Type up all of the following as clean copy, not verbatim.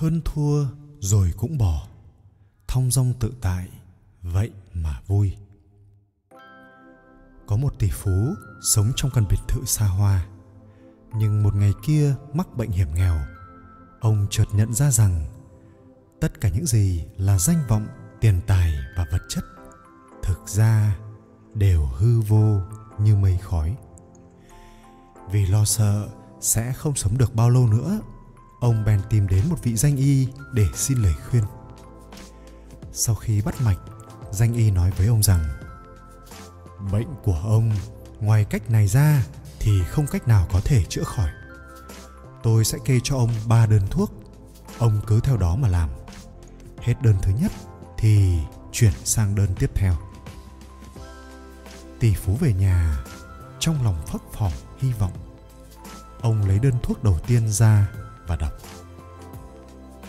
hơn thua rồi cũng bỏ, thong dong tự tại vậy mà vui. Có một tỷ phú sống trong căn biệt thự xa hoa, nhưng một ngày kia mắc bệnh hiểm nghèo, ông chợt nhận ra rằng tất cả những gì là danh vọng, tiền tài và vật chất thực ra đều hư vô như mây khói. Vì lo sợ sẽ không sống được bao lâu nữa, ông bèn tìm đến một vị danh y để xin lời khuyên. Sau khi bắt mạch, danh y nói với ông rằng bệnh của ông ngoài cách này ra thì không cách nào có thể chữa khỏi. Tôi sẽ kê cho ông 3 đơn thuốc, ông cứ theo đó mà làm. Hết đơn thứ nhất thì chuyển sang đơn tiếp theo. Tỷ phú về nhà, trong lòng phấp phỏng hy vọng. Ông lấy đơn thuốc đầu tiên ra và đọc: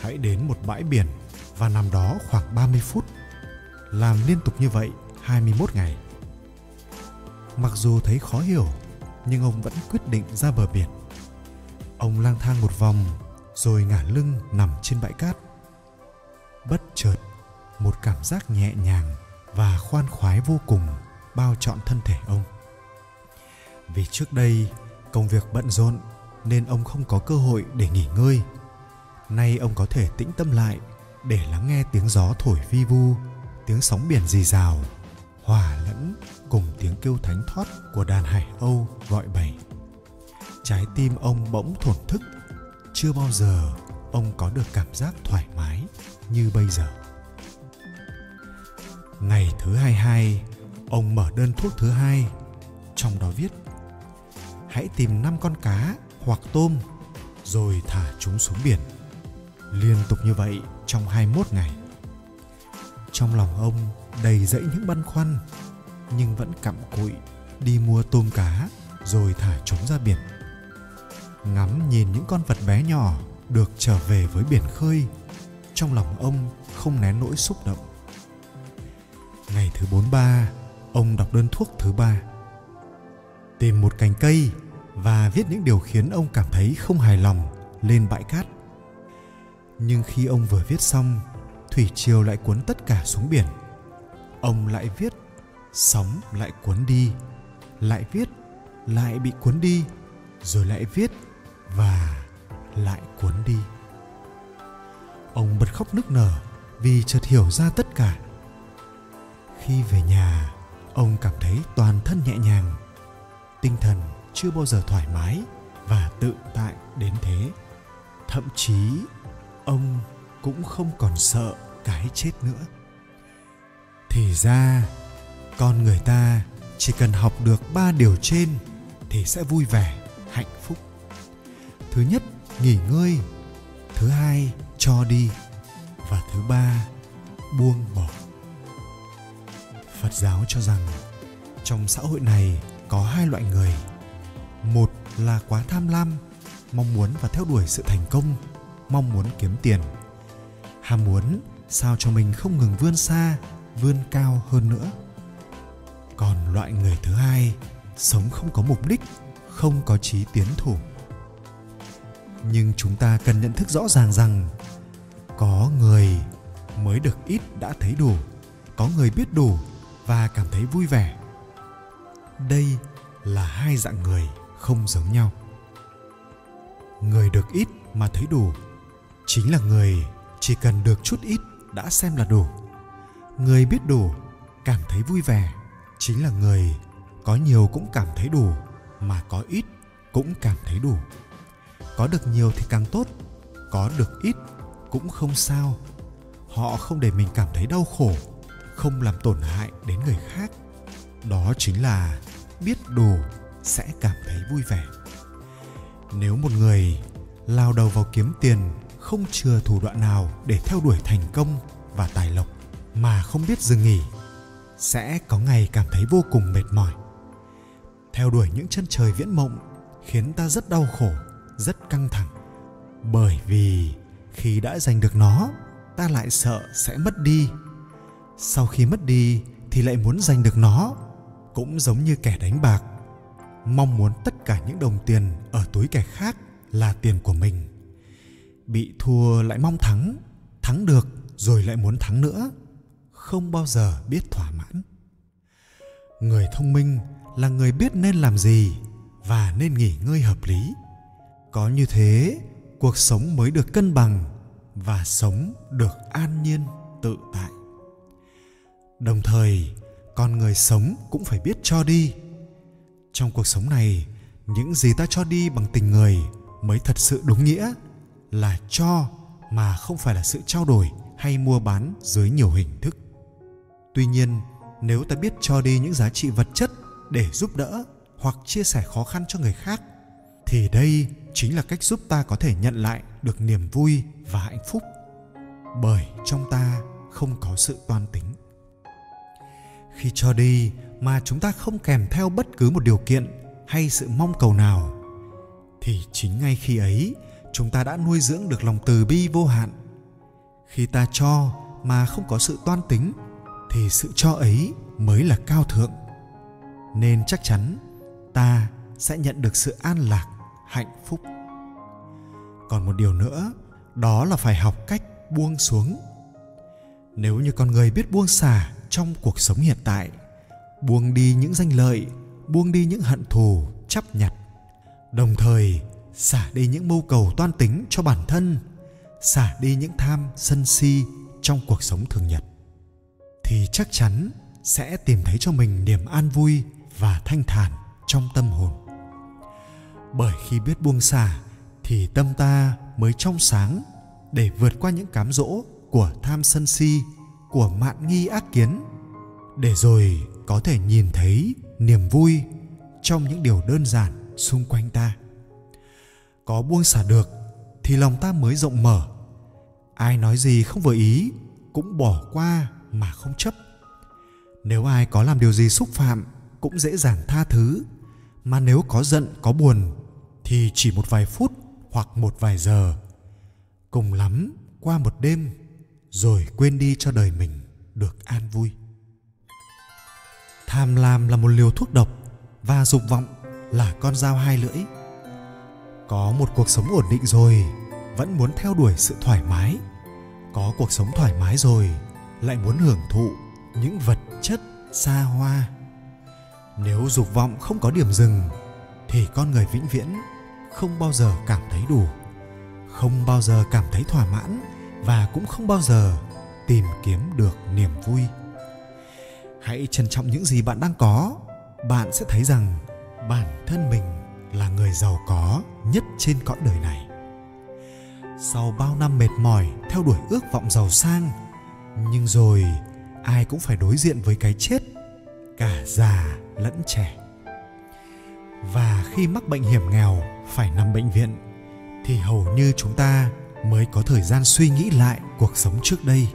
hãy đến một bãi biển và nằm đó khoảng 30 phút, làm liên tục như vậy 21 ngày. Mặc dù thấy khó hiểu, nhưng ông vẫn quyết định ra bờ biển. Ông lang thang một vòng rồi ngả lưng nằm trên bãi cát. Bất chợt, một cảm giác nhẹ nhàng và khoan khoái vô cùng bao trọn thân thể ông. Vì trước đây công việc bận rộn nên ông không có cơ hội để nghỉ ngơi. Nay ông có thể tĩnh tâm lại để lắng nghe tiếng gió thổi vi vu, tiếng sóng biển rì rào hòa lẫn cùng tiếng kêu thánh thoát của đàn hải âu gọi bầy. Trái tim ông bỗng thổn thức, chưa bao giờ ông có được cảm giác thoải mái như bây giờ. Ngày thứ 22, ông mở đơn thuốc thứ hai, trong đó viết: hãy tìm 5 con cá hoặc tôm rồi thả chúng xuống biển, liên tục như vậy trong 21 ngày. Trong lòng ông đầy dẫy những băn khoăn, nhưng vẫn cặm cụi đi mua tôm cá rồi thả chúng ra biển. Ngắm nhìn những con vật bé nhỏ được trở về với biển khơi, trong lòng ông không nén nỗi xúc động. Ngày thứ 43, ông đọc đơn thuốc thứ 3: tìm một cành cây và viết những điều khiến ông cảm thấy không hài lòng lên bãi cát. Nhưng khi ông vừa viết xong, thủy triều lại cuốn tất cả xuống biển. Ông lại viết, sóng lại cuốn đi, lại viết, lại bị cuốn đi, rồi lại viết và lại cuốn đi. Ông bật khóc nức nở vì chợt hiểu ra tất cả. Khi về nhà, ông cảm thấy toàn thân nhẹ nhàng, tinh thần chưa bao giờ thoải mái và tự tại đến thế. Thậm chí ông cũng không còn sợ cái chết nữa. Thì ra, con người ta chỉ cần học được 3 điều trên thì sẽ vui vẻ, hạnh phúc. Thứ nhất, nghỉ ngơi. Thứ hai, cho đi. Và thứ ba, buông bỏ. Phật giáo cho rằng trong xã hội này có 2 loại người. Một là quá tham lam, mong muốn và theo đuổi sự thành công, mong muốn kiếm tiền, ham muốn sao cho mình không ngừng vươn xa, vươn cao hơn nữa. Còn loại người thứ hai, sống không có mục đích, không có chí tiến thủ. Nhưng chúng ta cần nhận thức rõ ràng rằng có người mới được ít đã thấy đủ, có người biết đủ và cảm thấy vui vẻ. Đây là 2 dạng người không giống nhau. Người được ít mà thấy đủ chính là người chỉ cần được chút ít đã xem là đủ. Người biết đủ, cảm thấy vui vẻ chính là người có nhiều cũng cảm thấy đủ, mà có ít cũng cảm thấy đủ. Có được nhiều thì càng tốt, có được ít cũng không sao. Họ không để mình cảm thấy đau khổ, không làm tổn hại đến người khác. Đó chính là biết đủ sẽ cảm thấy vui vẻ. Nếu một người lao đầu vào kiếm tiền, không chừa thủ đoạn nào để theo đuổi thành công và tài lộc, mà không biết dừng nghỉ, sẽ có ngày cảm thấy vô cùng mệt mỏi. Theo đuổi những chân trời viễn mộng khiến ta rất đau khổ, rất căng thẳng, bởi vì khi đã giành được nó, ta lại sợ sẽ mất đi. Sau khi mất đi thì lại muốn giành được nó. Cũng giống như kẻ đánh bạc, mong muốn tất cả những đồng tiền ở túi kẻ khác là tiền của mình. Bị thua lại mong thắng, thắng được rồi lại muốn thắng nữa, không bao giờ biết thỏa mãn. Người thông minh là người biết nên làm gì và nên nghỉ ngơi hợp lý. Có như thế, cuộc sống mới được cân bằng và sống được an nhiên tự tại. Đồng thời, con người sống cũng phải biết cho đi. Trong cuộc sống này, những gì ta cho đi bằng tình người mới thật sự đúng nghĩa là cho, mà không phải là sự trao đổi hay mua bán dưới nhiều hình thức. Tuy nhiên, nếu ta biết cho đi những giá trị vật chất để giúp đỡ hoặc chia sẻ khó khăn cho người khác, thì đây chính là cách giúp ta có thể nhận lại được niềm vui và hạnh phúc, bởi trong ta không có sự toan tính. Khi cho đi mà chúng ta không kèm theo bất cứ một điều kiện hay sự mong cầu nào, thì chính ngay khi ấy chúng ta đã nuôi dưỡng được lòng từ bi vô hạn. Khi ta cho mà không có sự toan tính, thì sự cho ấy mới là cao thượng. Nên chắc chắn ta sẽ nhận được sự an lạc, hạnh phúc. Còn một điều nữa, đó là phải học cách buông xuống. Nếu như con người biết buông xả trong cuộc sống hiện tại, buông đi những danh lợi, buông đi những hận thù, chấp nhặt, đồng thời xả đi những mưu cầu toan tính cho bản thân, xả đi những tham sân si trong cuộc sống thường nhật, thì chắc chắn sẽ tìm thấy cho mình niềm an vui và thanh thản trong tâm hồn. Bởi khi biết buông xả thì tâm ta mới trong sáng để vượt qua những cám dỗ của tham sân si, của mạn nghi ác kiến, để rồi có thể nhìn thấy niềm vui trong những điều đơn giản xung quanh ta. Có buông xả được thì lòng ta mới rộng mở. Ai nói gì không vừa ý cũng bỏ qua mà không chấp. Nếu ai có làm điều gì xúc phạm cũng dễ dàng tha thứ, mà nếu có giận có buồn thì chỉ một vài phút hoặc một vài giờ, cùng lắm qua một đêm, rồi quên đi cho đời mình được an vui. Tham lam là một liều thuốc độc và dục vọng là con dao hai lưỡi. Có một cuộc sống ổn định rồi vẫn muốn theo đuổi sự thoải mái, có cuộc sống thoải mái rồi lại muốn hưởng thụ những vật chất xa hoa. Nếu dục vọng không có điểm dừng thì con người vĩnh viễn không bao giờ cảm thấy đủ, không bao giờ cảm thấy thỏa mãn và cũng không bao giờ tìm kiếm được niềm vui. Hãy trân trọng những gì bạn đang có. Bạn sẽ thấy rằng bản thân mình là người giàu có nhất trên cõi đời này. Sau bao năm mệt mỏi theo đuổi ước vọng giàu sang, nhưng rồi ai cũng phải đối diện với cái chết, cả già lẫn trẻ. Và khi mắc bệnh hiểm nghèo phải nằm bệnh viện, thì hầu như chúng ta mới có thời gian suy nghĩ lại cuộc sống trước đây.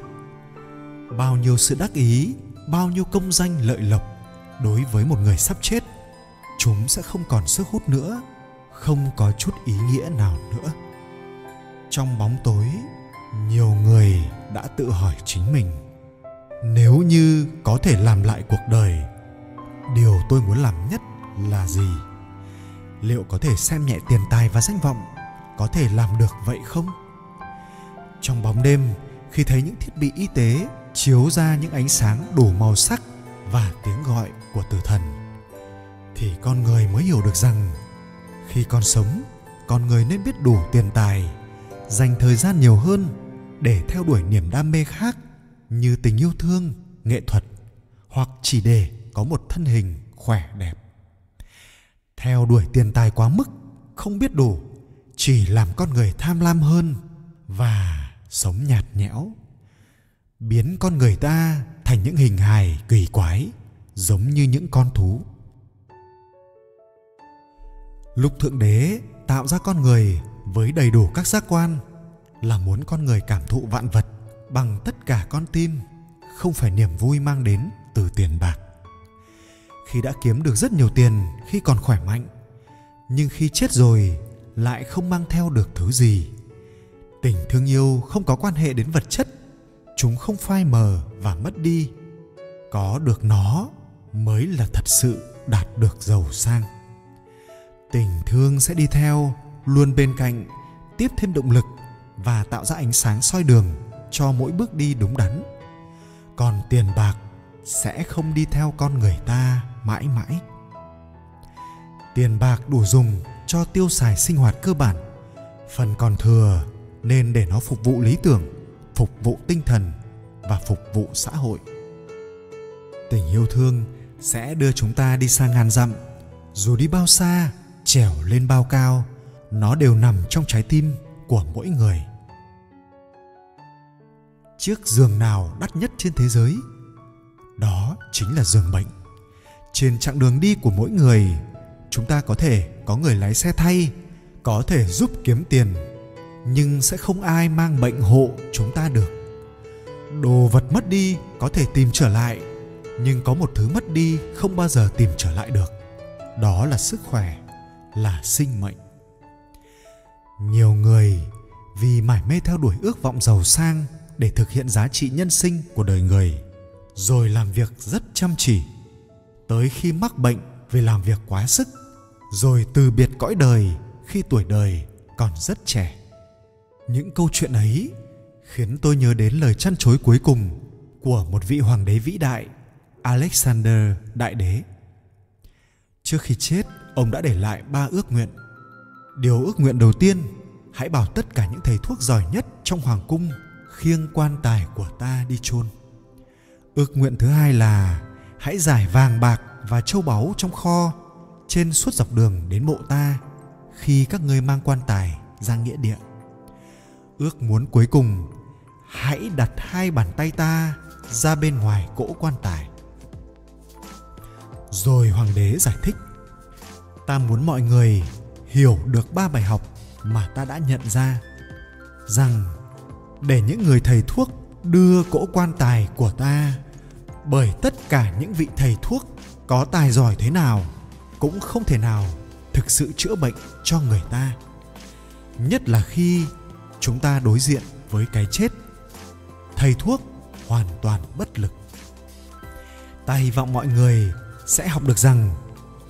Bao nhiêu sự đắc ý, bao nhiêu công danh lợi lộc, đối với một người sắp chết, chúng sẽ không còn sức hút nữa, không có chút ý nghĩa nào nữa. Trong bóng tối, nhiều người đã tự hỏi chính mình, nếu như có thể làm lại cuộc đời, điều tôi muốn làm nhất là gì? Liệu có thể xem nhẹ tiền tài và danh vọng, có thể làm được vậy không? Trong bóng đêm, khi thấy những thiết bị y tế chiếu ra những ánh sáng đủ màu sắc và tiếng gọi của tử thần, thì con người mới hiểu được rằng khi còn sống, con người nên biết đủ tiền tài, dành thời gian nhiều hơn để theo đuổi niềm đam mê khác như tình yêu thương, nghệ thuật, hoặc chỉ để có một thân hình khỏe đẹp. Theo đuổi tiền tài quá mức, không biết đủ, chỉ làm con người tham lam hơn và sống nhạt nhẽo, biến con người ta thành những hình hài kỳ quái, giống như những con thú. Lúc Thượng Đế tạo ra con người với đầy đủ các giác quan là muốn con người cảm thụ vạn vật bằng tất cả con tim, không phải niềm vui mang đến từ tiền bạc. Khi đã kiếm được rất nhiều tiền khi còn khỏe mạnh, nhưng khi chết rồi lại không mang theo được thứ gì. Tình thương yêu không có quan hệ đến vật chất, chúng không phai mờ và mất đi. Có được nó mới là thật sự đạt được giàu sang. Tình thương sẽ đi theo, luôn bên cạnh, tiếp thêm động lực và tạo ra ánh sáng soi đường cho mỗi bước đi đúng đắn. Còn tiền bạc sẽ không đi theo con người ta mãi mãi. Tiền bạc đủ dùng cho tiêu xài sinh hoạt cơ bản, phần còn thừa nên để nó phục vụ lý tưởng, phục vụ tinh thần và phục vụ xã hội. Tình yêu thương sẽ đưa chúng ta đi xa ngàn dặm, dù đi bao xa, trèo lên bao cao, nó đều nằm trong trái tim của mỗi người. Chiếc giường nào đắt nhất trên thế giới? Đó chính là giường bệnh. Trên chặng đường đi của mỗi người, chúng ta có thể có người lái xe thay, có thể giúp kiếm tiền, nhưng sẽ không ai mang bệnh hộ chúng ta được. Đồ vật mất đi có thể tìm trở lại, nhưng có một thứ mất đi không bao giờ tìm trở lại được. Đó là sức khỏe, là sinh mệnh. Nhiều người vì mải mê theo đuổi ước vọng giàu sang để thực hiện giá trị nhân sinh của đời người, rồi làm việc rất chăm chỉ, tới khi mắc bệnh vì làm việc quá sức, rồi từ biệt cõi đời khi tuổi đời còn rất trẻ. Những câu chuyện ấy khiến tôi nhớ đến lời trăn trối cuối cùng của một vị hoàng đế vĩ đại, Alexander Đại Đế. Trước khi chết, ông đã để lại 3 ước nguyện. Điều ước nguyện đầu tiên, hãy bảo tất cả những thầy thuốc giỏi nhất trong hoàng cung khiêng quan tài của ta đi chôn. Ước nguyện thứ hai là hãy giải vàng bạc và châu báu trong kho trên suốt dọc đường đến mộ ta khi các ngươi mang quan tài ra nghĩa địa. Ước muốn cuối cùng, hãy đặt 2 bàn tay ta ra bên ngoài cỗ quan tài. Rồi hoàng đế giải thích, ta muốn mọi người hiểu được 3 bài học mà ta đã nhận ra, rằng để những người thầy thuốc đưa cỗ quan tài của ta, bởi tất cả những vị thầy thuốc có tài giỏi thế nào cũng không thể nào thực sự chữa bệnh cho người ta, nhất là khi chúng ta đối diện với cái chết, thầy thuốc hoàn toàn bất lực. Ta hy vọng mọi người sẽ học được rằng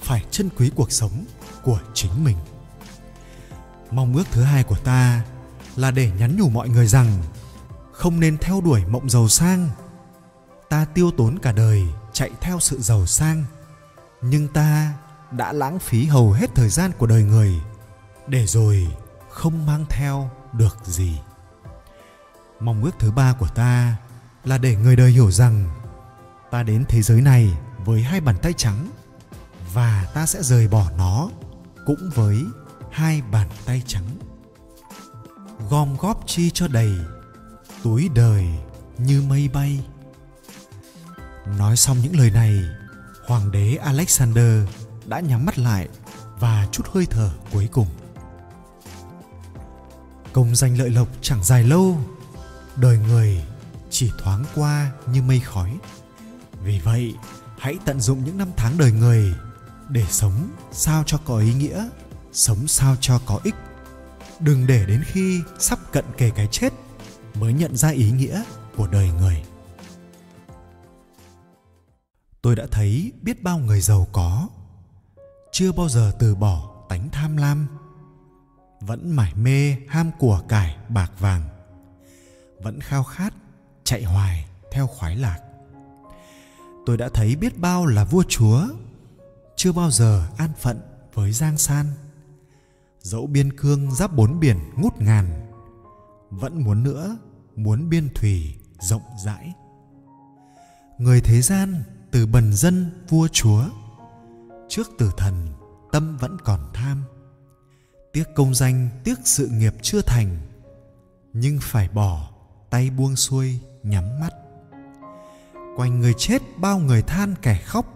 phải trân quý cuộc sống của chính mình. Mong ước thứ hai của ta là để nhắn nhủ mọi người rằng không nên theo đuổi mộng giàu sang. Ta tiêu tốn cả đời chạy theo sự giàu sang, nhưng ta đã lãng phí hầu hết thời gian của đời người, để rồi không mang theo được gì. Mong ước thứ ba của ta là để người đời hiểu rằng ta đến thế giới này với 2 bàn tay trắng, và ta sẽ rời bỏ nó cũng với 2 bàn tay trắng. Gom góp chi cho đầy, túi đời như mây bay. Nói xong những lời này, hoàng đế Alexander đã nhắm mắt lại và trút hơi thở cuối cùng. Công danh lợi lộc chẳng dài lâu, đời người chỉ thoáng qua như mây khói. Vì vậy, hãy tận dụng những năm tháng đời người để sống sao cho có ý nghĩa, sống sao cho có ích. Đừng để đến khi sắp cận kề cái chết mới nhận ra ý nghĩa của đời người. Tôi đã thấy biết bao người giàu có chưa bao giờ từ bỏ tánh tham lam, vẫn mải mê ham của cải bạc vàng, vẫn khao khát chạy hoài theo khoái lạc. Tôi đã thấy biết bao là vua chúa chưa bao giờ an phận với giang san, dẫu biên cương giáp 4 biển ngút ngàn, vẫn muốn nữa, muốn biên thùy rộng rãi. Người thế gian từ bần dân vua chúa, trước tử thần tâm vẫn còn tham. Tiếc công danh, tiếc sự nghiệp chưa thành, nhưng phải bỏ tay buông xuôi nhắm mắt. Quanh người chết bao người than kẻ khóc,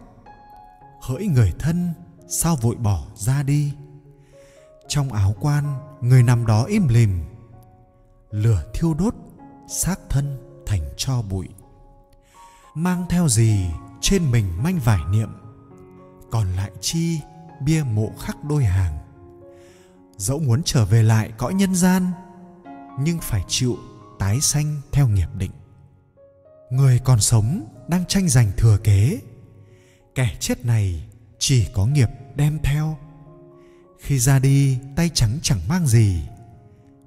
hỡi người thân sao vội bỏ ra đi. Trong áo quan người nằm đó im lìm, lửa thiêu đốt xác thân thành tro bụi. Mang theo gì trên mình manh vải niệm, còn lại chi bia mộ khắc đôi hàng. Dẫu muốn trở về lại cõi nhân gian, nhưng phải chịu tái sanh theo nghiệp định. Người còn sống đang tranh giành thừa kế, kẻ chết này chỉ có nghiệp đem theo. Khi ra đi tay trắng chẳng mang gì,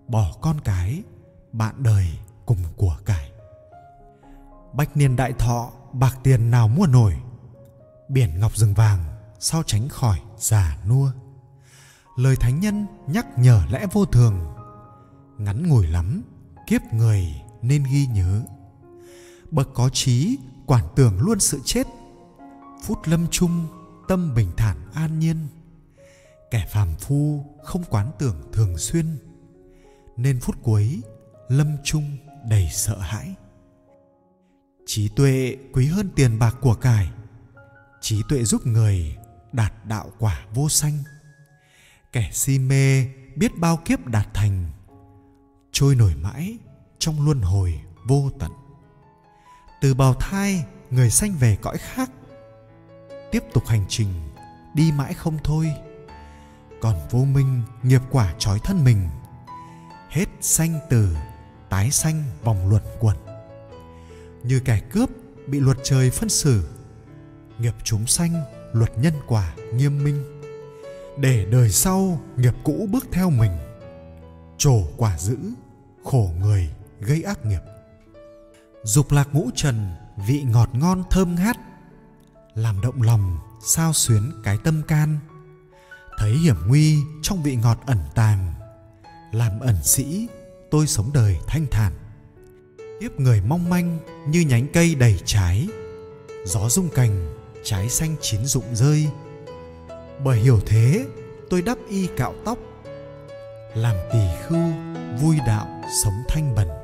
bỏ con cái bạn đời cùng của cải. Bách niên đại thọ, bạc tiền nào mua nổi, biển ngọc rừng vàng sao tránh khỏi già nua. Lời thánh nhân nhắc nhở lẽ vô thường, ngắn ngủi lắm kiếp người nên ghi nhớ. Bậc có trí quản tưởng luôn sự chết, phút lâm chung tâm bình thản an nhiên. Kẻ phàm phu không quán tưởng thường xuyên, nên phút cuối lâm chung đầy sợ hãi. Trí tuệ quý hơn tiền bạc của cải, trí tuệ giúp người đạt đạo quả vô sanh. Kẻ si mê biết bao kiếp đạt thành, trôi nổi mãi trong luân hồi vô tận. Từ bào thai người sanh về cõi khác, tiếp tục hành trình đi mãi không thôi. Còn vô minh nghiệp quả trói thân mình, hết sanh tử tái sanh vòng luẩn quẩn. Như kẻ cướp bị luật trời phân xử, nghiệp chúng sanh luật nhân quả nghiêm minh. Để đời sau nghiệp cũ bước theo mình, trổ quả dữ khổ người gây ác nghiệp. Dục lạc ngũ trần vị ngọt ngon thơm ngát, làm động lòng sao xuyến cái tâm can. Thấy hiểm nguy trong vị ngọt ẩn tàng, làm ẩn sĩ tôi sống đời thanh thản. Kiếp người mong manh như nhánh cây đầy trái, gió rung cành trái xanh chín rụng rơi. Bởi hiểu thế tôi đắp y cạo tóc, làm tỳ khưu vui đạo sống thanh bần.